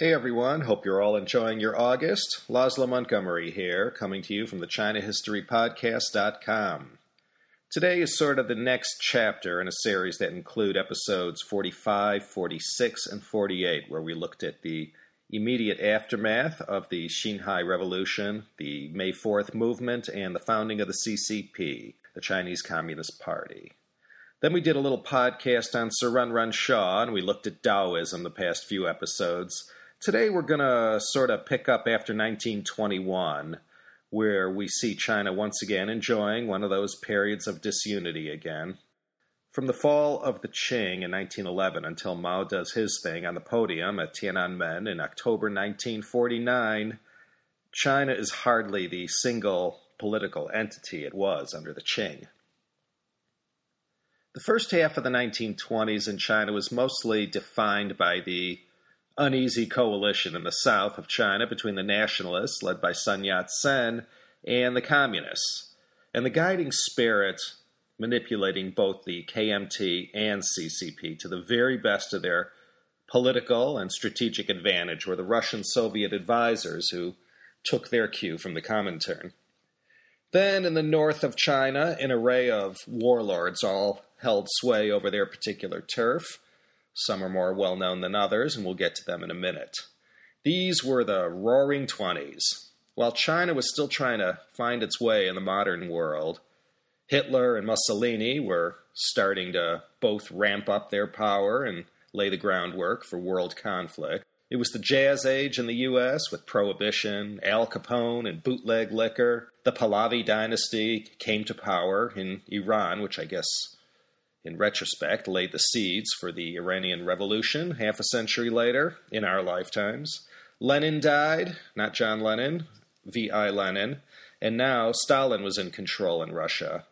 Hey everyone, hope you're all enjoying your August. Laszlo Montgomery here, coming to you from the ChinaHistoryPodcast.com. Today is sort of the next chapter in a series that include episodes 45, 46, and 48, where we looked at the immediate aftermath of the Xinhai Revolution, the May 4th Movement, and the founding of the CCP, the Chinese Communist Party. Then we did a little podcast on Sir Run Run Shaw, and we looked at Taoism the past few episodes. Today we're going to sort of pick up after 1921, where we see China once again enjoying one of those periods of disunity again. From the fall of the Qing in 1911 until Mao does his thing on the podium at Tiananmen in October 1949, China is hardly the single political entity it was under the Qing. The first half of the 1920s in China was mostly defined by the uneasy coalition in the south of China between the nationalists, led by Sun Yat-sen, and the communists, and the guiding spirit manipulating both the KMT and CCP to the very best of their political and strategic advantage were the Russian-Soviet advisors who took their cue from the Comintern. Then in the north of China, an array of warlords all held sway over their particular turf. Some are more well-known than others, and we'll get to them in a minute. These were the Roaring Twenties. While China was still trying to find its way in the modern world, Hitler and Mussolini were starting to both ramp up their power and lay the groundwork for world conflict. It was the Jazz Age in the U.S. with Prohibition, Al Capone, and bootleg liquor. The Pahlavi Dynasty came to power in Iran, which I guess, in retrospect, laid the seeds for the Iranian Revolution half a century later, in our lifetimes. Lenin died, not John Lennon, V.I. Lenin, and now Stalin was in control in Russia.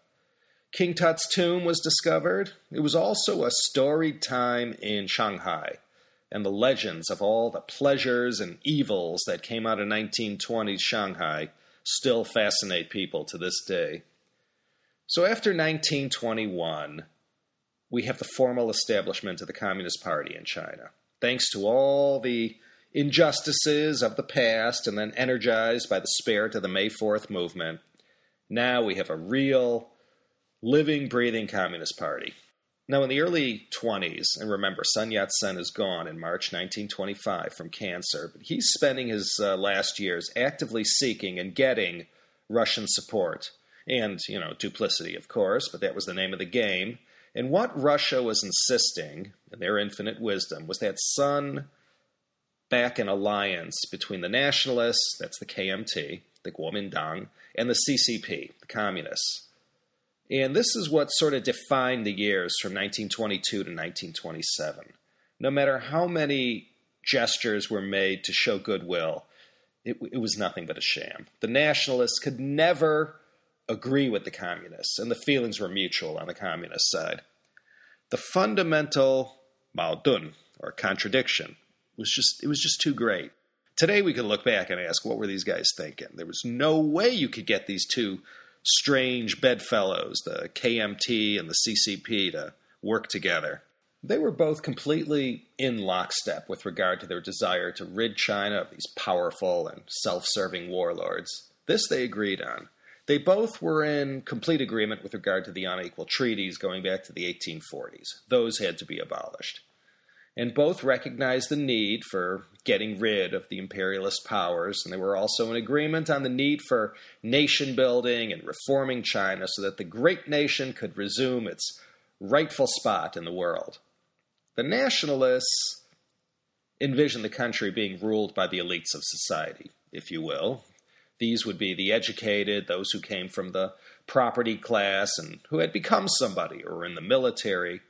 King Tut's tomb was discovered. It was also a storied time in Shanghai, and the legends of all the pleasures and evils that came out of 1920s Shanghai still fascinate people to this day. So after 1921, we have the formal establishment of the Communist Party in China. Thanks to all the injustices of the past and then energized by the spirit of the May 4th movement, now we have a real, living, breathing Communist Party. Now, in the early 20s, and remember, Sun Yat-sen is gone in March 1925 from cancer, but he's spending his last years actively seeking and getting Russian support. And, duplicity, of course, but that was the name of the game. And what Russia was insisting, in their infinite wisdom, was that Sun back an alliance between the nationalists, that's the KMT, the Kuomintang, and the CCP, the communists. And this is what sort of defined the years from 1922 to 1927. No matter how many gestures were made to show goodwill, it was nothing but a sham. The nationalists could never agree with the communists, and the feelings were mutual on the communist side. The fundamental Maodun, or contradiction, was just too great. Today we could look back and ask, what were these guys thinking? There was no way you could get these two strange bedfellows, the KMT and the CCP, to work together. They were both completely in lockstep with regard to their desire to rid China of these powerful and self-serving warlords. This they agreed on. They both were in complete agreement with regard to the unequal treaties going back to the 1840s. Those had to be abolished. And both recognized the need for getting rid of the imperialist powers, and they were also in agreement on the need for nation building and reforming China so that the great nation could resume its rightful spot in the world. The nationalists envisioned the country being ruled by the elites of society, if you will. These would be the educated, those who came from the property class and who had become somebody or were in the military.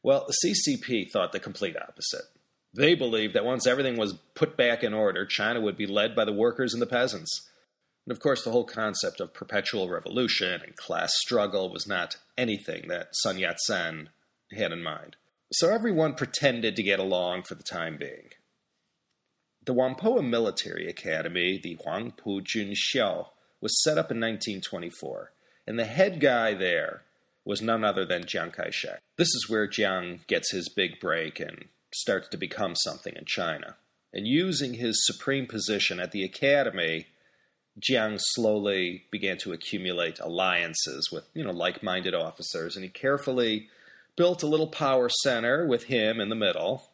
Well, the CCP thought the complete opposite. They believed that once everything was put back in order, China would be led by the workers and the peasants. And of course, the whole concept of perpetual revolution and class struggle was not anything that Sun Yat-sen had in mind. So everyone pretended to get along for the time being. The Wampoa Military Academy, the Huangpu Junxiao, was set up in 1924, and the head guy there was none other than Chiang Kai-shek. This is where Chiang gets his big break and starts to become something in China. And using his supreme position at the academy, Jiang slowly began to accumulate alliances with, like-minded officers, and he carefully built a little power center with him in the middle.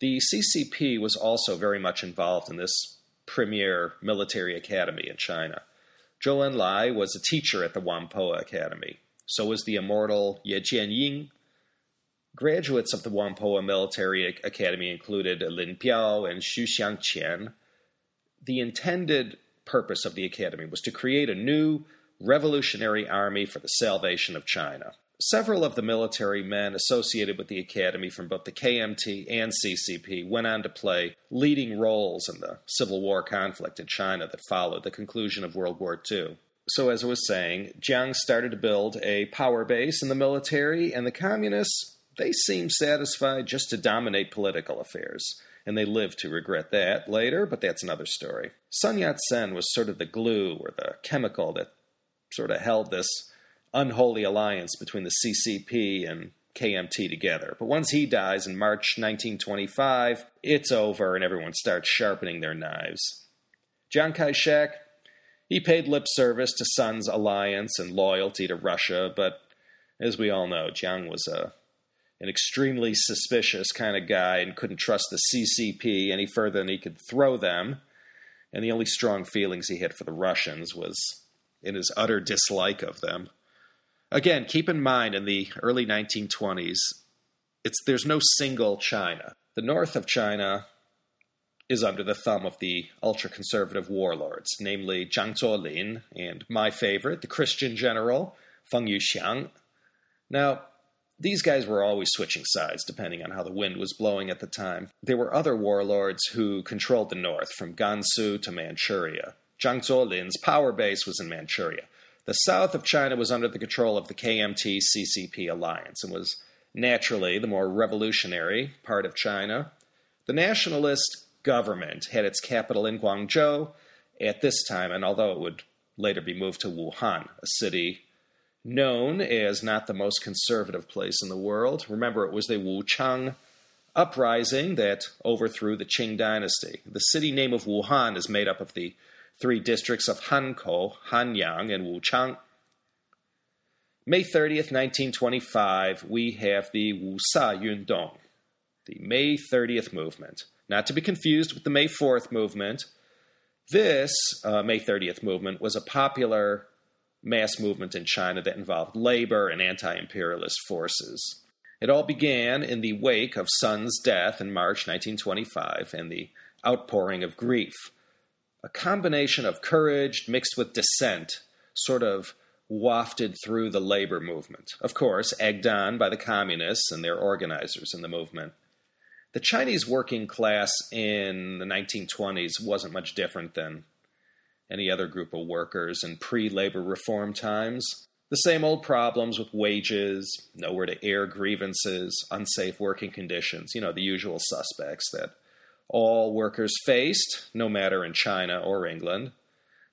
The CCP was also very much involved in this premier military academy in China. Zhou Enlai was a teacher at the Wampoa Academy. So was the immortal Ye Jianying. Graduates of the Wampoa Military Academy included Lin Piao and Xu Xiangqian. The intended purpose of the academy was to create a new revolutionary army for the salvation of China. Several of the military men associated with the academy from both the KMT and CCP went on to play leading roles in the Civil War conflict in China that followed the conclusion of World War II. So as I was saying, Jiang started to build a power base in the military, and the communists, they seemed satisfied just to dominate political affairs. And they lived to regret that later, but that's another story. Sun Yat-sen was sort of the glue or the chemical that sort of held this unholy alliance between the CCP and KMT together. But once he dies in March 1925, it's over and everyone starts sharpening their knives. Chiang Kai-shek, he paid lip service to Sun's alliance and loyalty to Russia, but as we all know, Jiang was an extremely suspicious kind of guy and couldn't trust the CCP any further than he could throw them. And the only strong feelings he had for the Russians was in his utter dislike of them. Again, keep in mind, in the early 1920s, there's no single China. The north of China is under the thumb of the ultra-conservative warlords, namely Zhang Zuolin and my favorite, the Christian general, Feng Yuxiang. Now, these guys were always switching sides, depending on how the wind was blowing at the time. There were other warlords who controlled the north, from Gansu to Manchuria. Zhang Zuolin's power base was in Manchuria. The south of China was under the control of the KMT-CCP alliance and was naturally the more revolutionary part of China. The nationalist government had its capital in Guangzhou at this time, and although it would later be moved to Wuhan, a city known as not the most conservative place in the world. Remember, it was the Wuchang uprising that overthrew the Qing dynasty. The city name of Wuhan is made up of the three districts of Hankou, Hanyang, and Wuchang. May 30th, 1925, we have the Wusa Yundong, the May 30th movement. Not to be confused with the May 4th movement. This May 30th movement was a popular mass movement in China that involved labor and anti-imperialist forces. It all began in the wake of Sun's death in March 1925 and the outpouring of grief. A combination of courage mixed with dissent sort of wafted through the labor movement, of course, egged on by the communists and their organizers in the movement. The Chinese working class in the 1920s wasn't much different than any other group of workers in pre-labor reform times. The same old problems with wages, nowhere to air grievances, unsafe working conditions, the usual suspects that all workers faced, no matter in China or England.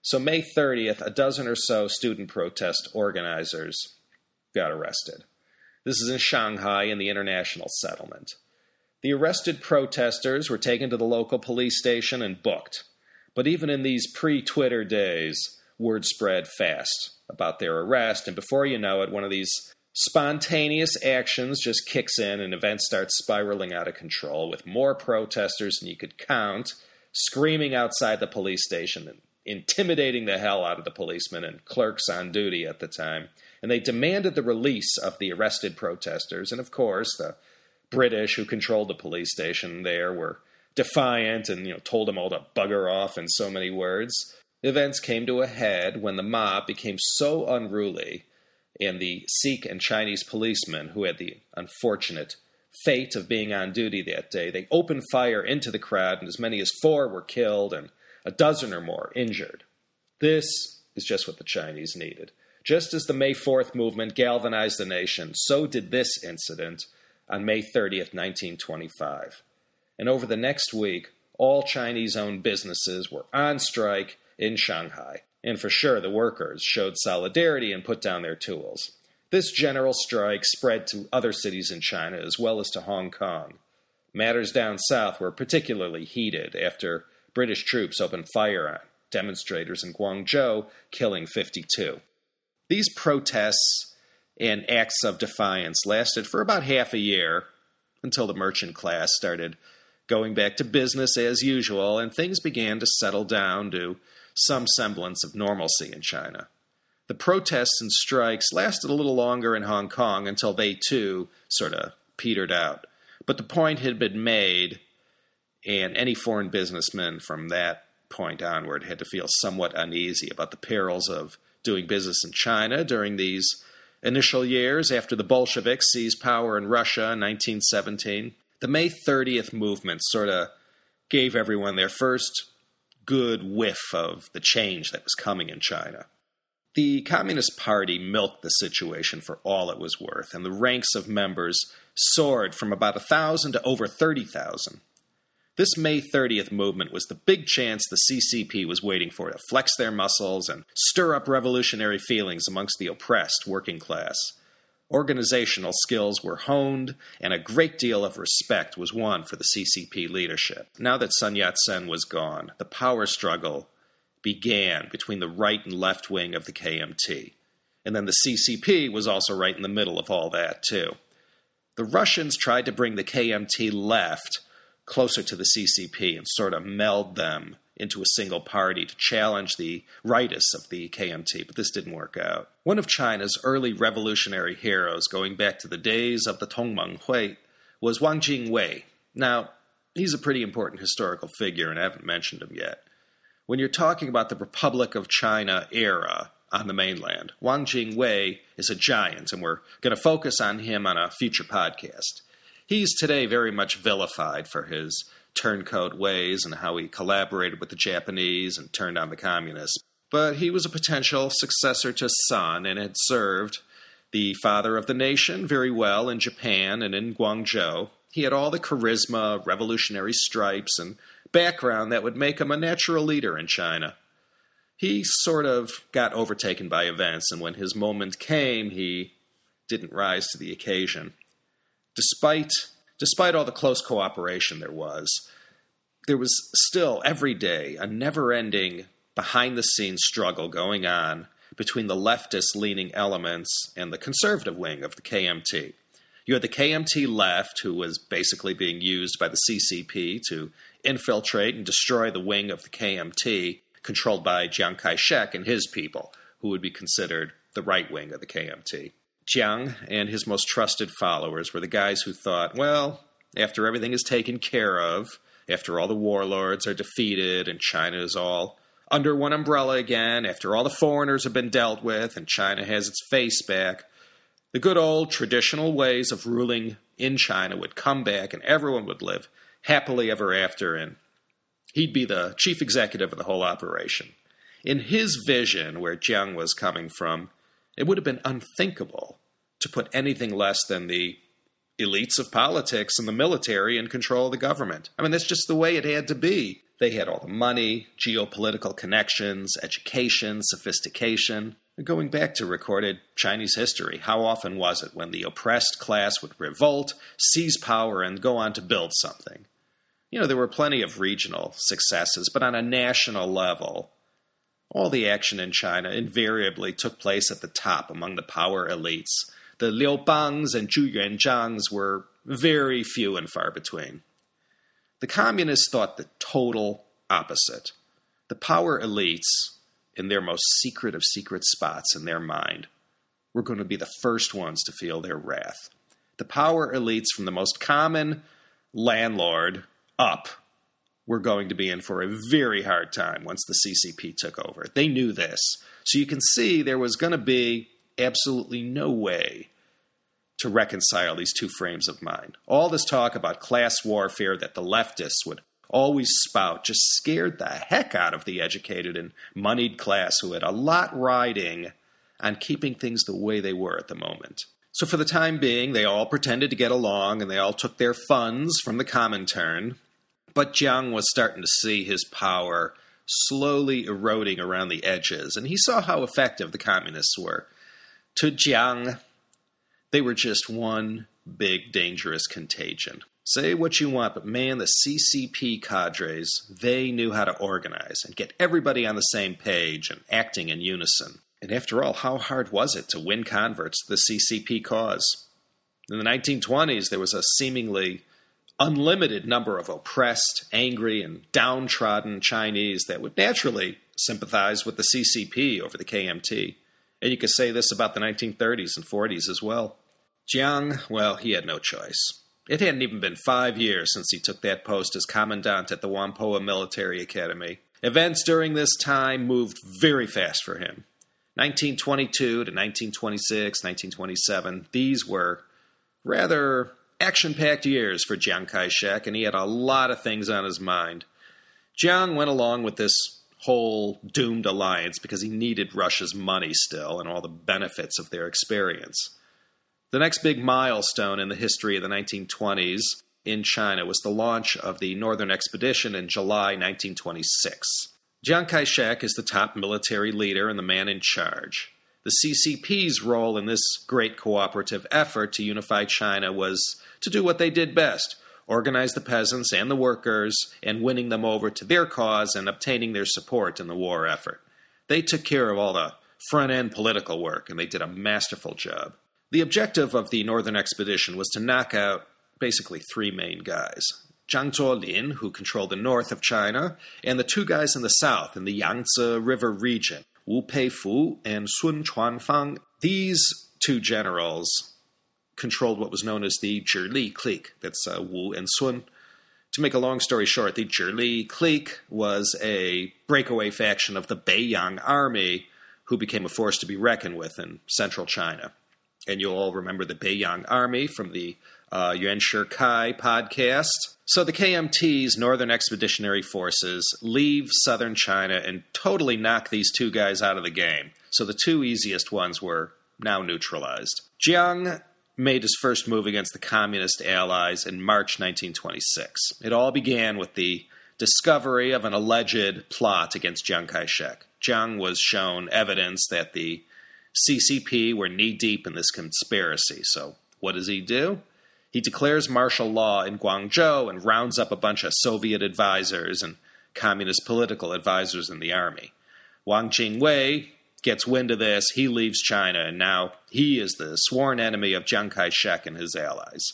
So May 30th, a dozen or so student protest organizers got arrested. This is in Shanghai in the international settlement. The arrested protesters were taken to the local police station and booked. But even in these pre-Twitter days, word spread fast about their arrest, and before you know it, one of these spontaneous actions just kicks in and events start spiraling out of control with more protesters than you could count, screaming outside the police station and intimidating the hell out of the policemen and clerks on duty at the time. And they demanded the release of the arrested protesters. And of course, the British who controlled the police station there were defiant and told them all to bugger off in so many words. Events came to a head when the mob became so unruly, and the Sikh and Chinese policemen, who had the unfortunate fate of being on duty that day, they opened fire into the crowd, and as many as 4 were killed and a dozen or more injured. This is just what the Chinese needed. Just as the May 4th movement galvanized the nation, so did this incident on May 30th, 1925. And over the next week, all Chinese-owned businesses were on strike in Shanghai. And for sure, the workers showed solidarity and put down their tools. This general strike spread to other cities in China as well as to Hong Kong. Matters down south were particularly heated after British troops opened fire on demonstrators in Guangzhou, killing 52. These protests and acts of defiance lasted for about half a year until the merchant class started going back to business as usual, and things began to settle down to some semblance of normalcy in China. The protests and strikes lasted a little longer in Hong Kong until they, too, sort of petered out. But the point had been made, and any foreign businessman from that point onward had to feel somewhat uneasy about the perils of doing business in China during these initial years after the Bolsheviks seized power in Russia in 1917. The May 30th movement sort of gave everyone their first good whiff of the change that was coming in China. The Communist Party milked the situation for all it was worth, and the ranks of members soared from about 1,000 to over 30,000. This May 30th movement was the big chance the CCP was waiting for to flex their muscles and stir up revolutionary feelings amongst the oppressed working class. Organizational skills were honed, and a great deal of respect was won for the CCP leadership. Now that Sun Yat-sen was gone, the power struggle began between the right and left wing of the KMT. And then the CCP was also right in the middle of all that, too. The Russians tried to bring the KMT left closer to the CCP and sort of meld them into a single party to challenge the rightists of the KMT, but this didn't work out. One of China's early revolutionary heroes, going back to the days of the Tongmeng Hui, was Wang Jingwei. Now, he's a pretty important historical figure, and I haven't mentioned him yet. When you're talking about the Republic of China era on the mainland, Wang Jingwei is a giant, and we're going to focus on him on a future podcast. He's today very much vilified for his turncoat ways and how he collaborated with the Japanese and turned on the communists. But he was a potential successor to Sun and had served the father of the nation very well in Japan and in Guangzhou. He had all the charisma, revolutionary stripes, and background that would make him a natural leader in China. He sort of got overtaken by events, and when his moment came, he didn't rise to the occasion. Despite all the close cooperation there was still every day a never-ending behind-the-scenes struggle going on between the leftist-leaning elements and the conservative wing of the KMT. You had the KMT left, who was basically being used by the CCP to infiltrate and destroy the wing of the KMT, controlled by Chiang Kai-shek and his people, who would be considered the right wing of the KMT. Chiang and his most trusted followers were the guys who thought, well, after everything is taken care of, after all the warlords are defeated and China is all under one umbrella again, after all the foreigners have been dealt with and China has its face back, the good old traditional ways of ruling in China would come back and everyone would live happily ever after, and he'd be the chief executive of the whole operation. In his vision, where Chiang was coming from, it would have been unthinkable to put anything less than the elites of politics and the military in control of the government. I mean, that's just the way it had to be. They had all the money, geopolitical connections, education, sophistication. Going back to recorded Chinese history, how often was it when the oppressed class would revolt, seize power, and go on to build something? You know, there were plenty of regional successes, but on a national level, all the action in China invariably took place at the top among the power elites. The Liu Bangs and Zhu Yuanzhangs were very few and far between. The communists thought the total opposite. The power elites, in their most secret of secret spots in their mind, were going to be the first ones to feel their wrath. The power elites from the most common landlord up were going to be in for a very hard time once the CCP took over. They knew this. So you can see there was going to be absolutely no way to reconcile these two frames of mind. All this talk about class warfare that the leftists would always spout just scared the heck out of the educated and moneyed class who had a lot riding on keeping things the way they were at the moment. So for the time being, they all pretended to get along and they all took their funds from the Comintern. But Chiang was starting to see his power slowly eroding around the edges, and he saw how effective the communists were. To Chiang, they were just one big dangerous contagion. Say what you want, but man, the CCP cadres, they knew how to organize and get everybody on the same page and acting in unison. And after all, how hard was it to win converts to the CCP cause? In the 1920s, there was a seemingly unlimited number of oppressed, angry, and downtrodden Chinese that would naturally sympathize with the CCP over the KMT. And you could say this about the 1930s and 40s as well. Chiang, well, he had no choice. It hadn't even been 5 years since he took that post as commandant at the Wampoa Military Academy. Events during this time moved very fast for him. 1922 to 1926, 1927, these were rather action-packed years for Chiang Kai-shek, and he had a lot of things on his mind. Chiang went along with this whole doomed alliance because he needed Russia's money still and all the benefits of their experience. The next big milestone in the history of the 1920s in China was the launch of the Northern Expedition in July 1926. Chiang Kai-shek is the top military leader and the man in charge. The CCP's role in this great cooperative effort to unify China was to do what they did best, organize the peasants and the workers, and winning them over to their cause and obtaining their support in the war effort. They took care of all the front-end political work, and they did a masterful job. The objective of the Northern Expedition was to knock out basically three main guys: Zhang Zuolin, who controlled the north of China, and the two guys in the south in the Yangtze River region, Wu Peifu and Sun Chuanfang. These two generals controlled what was known as the Zhili Clique. That's Wu and Sun. To make a long story short, the Zhili Clique was a breakaway faction of the Beiyang Army, who became a force to be reckoned with in central China. And you'll all remember the Beiyang Army from the Yuan Shikai podcast. So the KMT's Northern Expeditionary Forces leave southern China and totally knock these two guys out of the game. So the two easiest ones were now neutralized. Chiang made his first move against the Communist allies in March 1926. It all began with the discovery of an alleged plot against Chiang Kai-shek. Chiang was shown evidence that the CCP were knee-deep in this conspiracy. So what does he do? He declares martial law in Guangzhou and rounds up a bunch of Soviet advisors and communist political advisors in the army. Wang Jingwei gets wind of this. He leaves China, and now he is the sworn enemy of Chiang Kai-shek and his allies.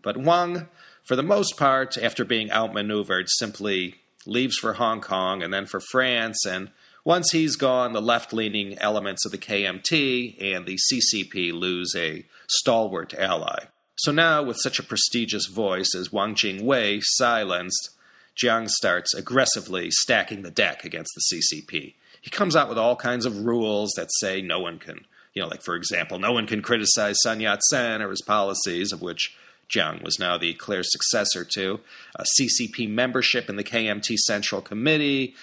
But Wang, for the most part, after being outmaneuvered, simply leaves for Hong Kong and then for France, and once he's gone, the left-leaning elements of the KMT and the CCP lose a stalwart ally. So now, with such a prestigious voice as Wang Jingwei silenced, Chiang starts aggressively stacking the deck against the CCP. He comes out with all kinds of rules that say no one can, like, for example, no one can criticize Sun Yat-sen or his policies, of which Chiang was now the clear successor to. CCP membership in the KMT Central Committee,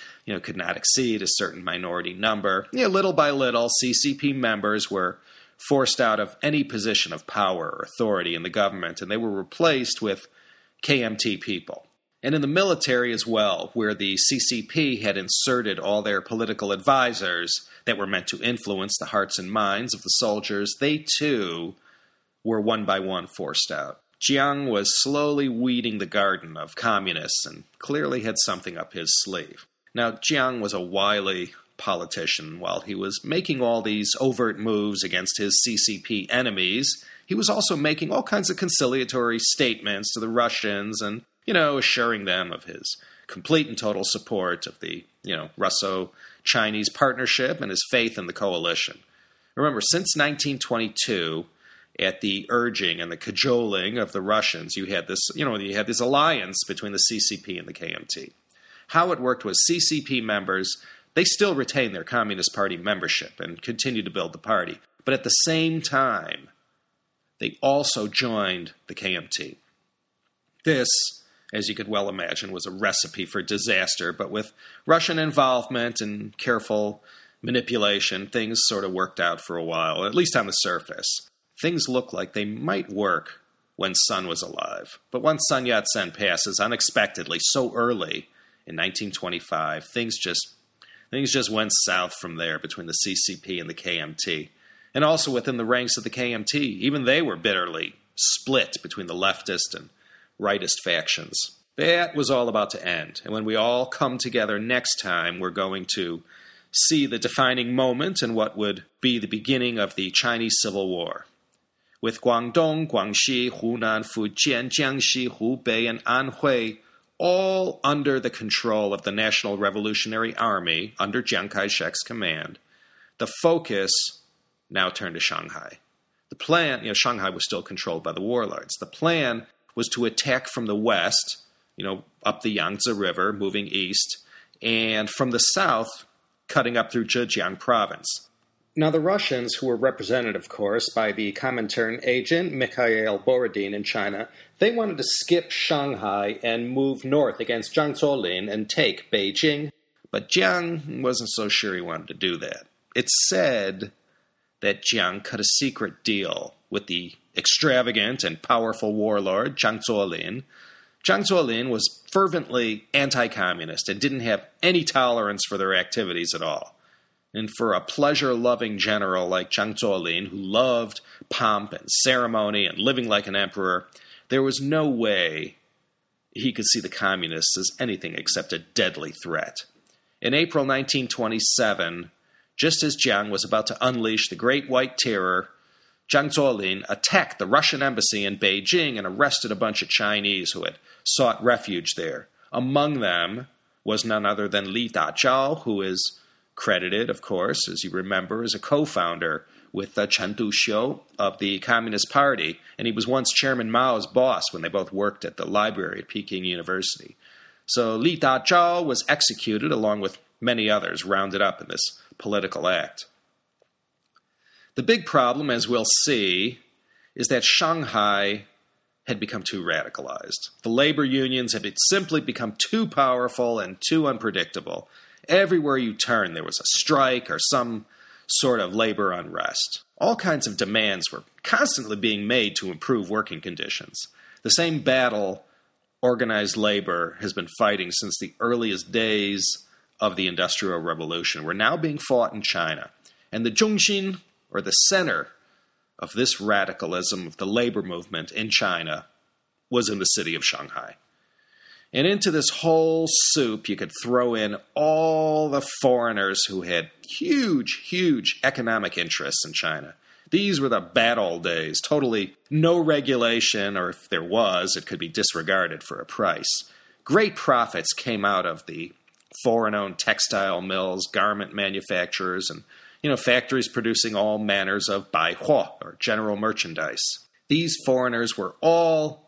could not exceed a certain minority number. Little by little, CCP members were forced out of any position of power or authority in the government, and they were replaced with KMT people. And in the military as well, where the CCP had inserted all their political advisors that were meant to influence the hearts and minds of the soldiers, they too were one by one forced out. Chiang was slowly weeding the garden of communists and clearly had something up his sleeve. Now, Chiang was a wily politician. While he was making all these overt moves against his CCP enemies, he was also making all kinds of conciliatory statements to the Russians and, assuring them of his complete and total support of the, Russo-Chinese partnership and his faith in the coalition. Remember, since 1922, at the urging and the cajoling of the Russians, you had this alliance between the CCP and the KMT. How it worked was CCP members, they still retain their Communist Party membership and continue to build the party. But at the same time, they also joined the KMT. This, as you could well imagine, was a recipe for disaster, but with Russian involvement and careful manipulation, things sort of worked out for a while, at least on the surface. Things looked like they might work when Sun was alive. But once Sun Yat-sen passes unexpectedly so early in 1925, things just went south from there between the CCP and the KMT. And also within the ranks of the KMT, even they were bitterly split between the leftist and rightist factions. That was all about to end. And when we all come together next time, we're going to see the defining moment in what would be the beginning of the Chinese Civil War. With Guangdong, Guangxi, Hunan, Fujian, Jiangxi, Hubei, and Anhui all under the control of the National Revolutionary Army under Chiang Kai-shek's command, the focus now turned to Shanghai. The plan, Shanghai was still controlled by the warlords. The plan was to attack from the west, up the Yangtze River, moving east, and from the south, cutting up through Zhejiang province. Now, the Russians, who were represented, of course, by the Comintern agent Mikhail Borodin in China, they wanted to skip Shanghai and move north against Zhang Zuolin and take Beijing. But Jiang wasn't so sure he wanted to do that. It's said that Jiang cut a secret deal with the extravagant and powerful warlord Zhang Zuolin. Zhang Zuolin was fervently anti-communist and didn't have any tolerance for their activities at all. And for a pleasure-loving general like Zhang Zuolin, who loved pomp and ceremony and living like an emperor, there was no way he could see the communists as anything except a deadly threat. In April 1927, just as Jiang was about to unleash the Great White Terror, Zhang Zuolin attacked the Russian embassy in Beijing and arrested a bunch of Chinese who had sought refuge there. Among them was none other than Li Dazhao, who is credited, of course, as you remember, as a co-founder with Chen Duxiu of the Communist Party, and he was once Chairman Mao's boss when they both worked at the library at Peking University. So Li Dazhao was executed along with many others rounded up in this political act. The big problem, as we'll see, is that Shanghai had become too radicalized. The labor unions had simply become too powerful and too unpredictable. Everywhere you turn, there was a strike or some sort of labor unrest. All kinds of demands were constantly being made to improve working conditions. The same battle organized labor has been fighting since the earliest days of the Industrial Revolution were now being fought in China. And the zhongxin, or the center of this radicalism of the labor movement in China, was in the city of Shanghai. And into this whole soup, you could throw in all the foreigners who had huge, huge economic interests in China. These were the bad old days, totally no regulation, or if there was, it could be disregarded for a price. Great profits came out of the foreign-owned textile mills, garment manufacturers, and factories producing all manners of bai hua, or general merchandise. These foreigners were all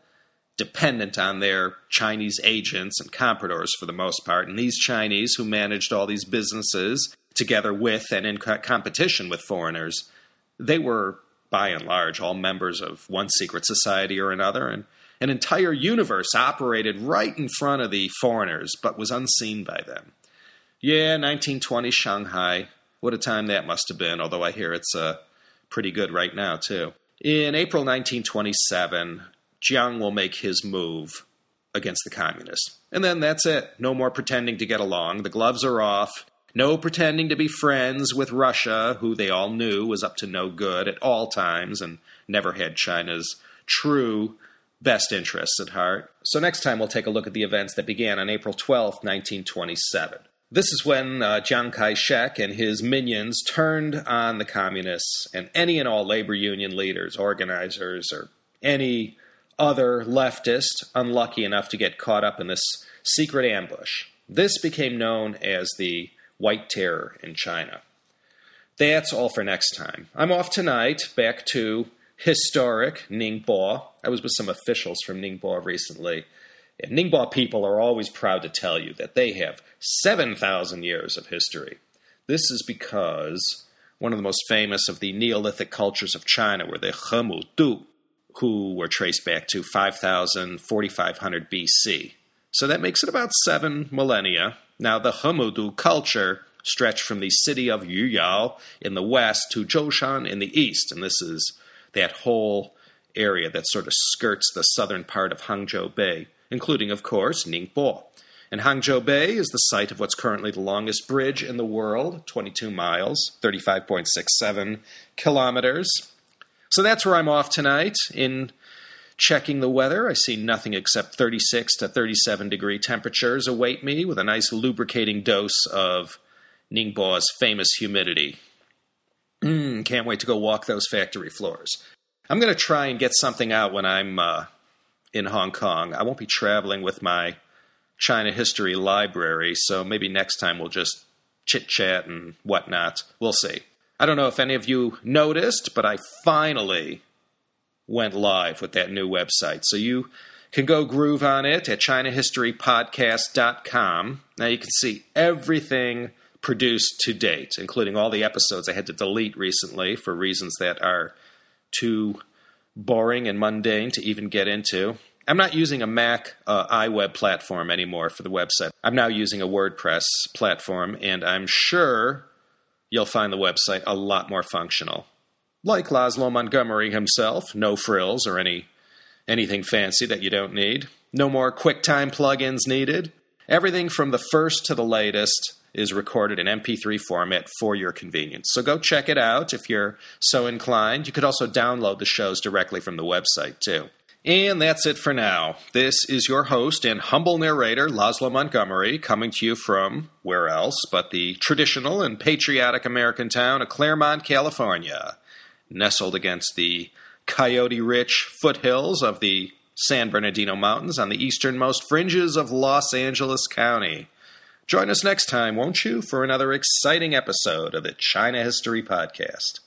dependent on their Chinese agents and compradors for the most part, and these Chinese who managed all these businesses together with and in competition with foreigners, they were, by and large, all members of one secret society or another, and an entire universe operated right in front of the foreigners, but was unseen by them. Yeah, 1920 Shanghai. What a time that must have been, although I hear it's pretty good right now, too. In April 1927, Jiang will make his move against the communists. And then that's it. No more pretending to get along. The gloves are off. No pretending to be friends with Russia, who they all knew was up to no good at all times and never had China's true best interests at heart. So next time we'll take a look at the events that began on April 12, 1927. This is when Chiang Kai-shek and his minions turned on the communists and any and all labor union leaders, organizers, or any other leftist unlucky enough to get caught up in this secret ambush. This became known as the White Terror in China. That's all for next time. I'm off tonight, back to historic Ningbo. I was with some officials from Ningbo recently, and Ningbo people are always proud to tell you that they have 7,000 years of history. This is because one of the most famous of the Neolithic cultures of China were the Hemu Du, who were traced back to 4,500 BC. So that makes it about 7 millennia. Now, the Hemu Du culture stretched from the city of Yuyao in the west to Zhoushan in the east, and this is that whole area that sort of skirts the southern part of Hangzhou Bay, including, of course, Ningbo. And Hangzhou Bay is the site of what's currently the longest bridge in the world, 22 miles, 35.67 kilometers. So that's where I'm off tonight, in Checking the weather, I see nothing except 36 to 37 degree temperatures await me with a nice lubricating dose of Ningbo's famous humidity. Can't wait to go walk those factory floors. I'm going to try and get something out when I'm in Hong Kong. I won't be traveling with my China History library, so maybe next time we'll just chit-chat and whatnot. We'll see. I don't know if any of you noticed, but I finally went live with that new website. So you can go groove on it at ChinaHistoryPodcast.com. Now you can see everything produced to date, including all the episodes I had to delete recently for reasons that are too boring and mundane to even get into. I'm not using a Mac iWeb platform anymore for the website. I'm now using a WordPress platform, and I'm sure you'll find the website a lot more functional. Like Laszlo Montgomery himself, no frills or anything fancy that you don't need. No more QuickTime plugins needed. Everything from the first to the latest is recorded in MP3 format for your convenience. So go check it out if you're so inclined. You could also download the shows directly from the website, too. And that's it for now. This is your host and humble narrator, Laszlo Montgomery, coming to you from where else but the traditional and patriotic American town of Claremont, California, nestled against the coyote-rich foothills of the San Bernardino Mountains on the easternmost fringes of Los Angeles County. Join us next time, won't you, for another exciting episode of the China History Podcast.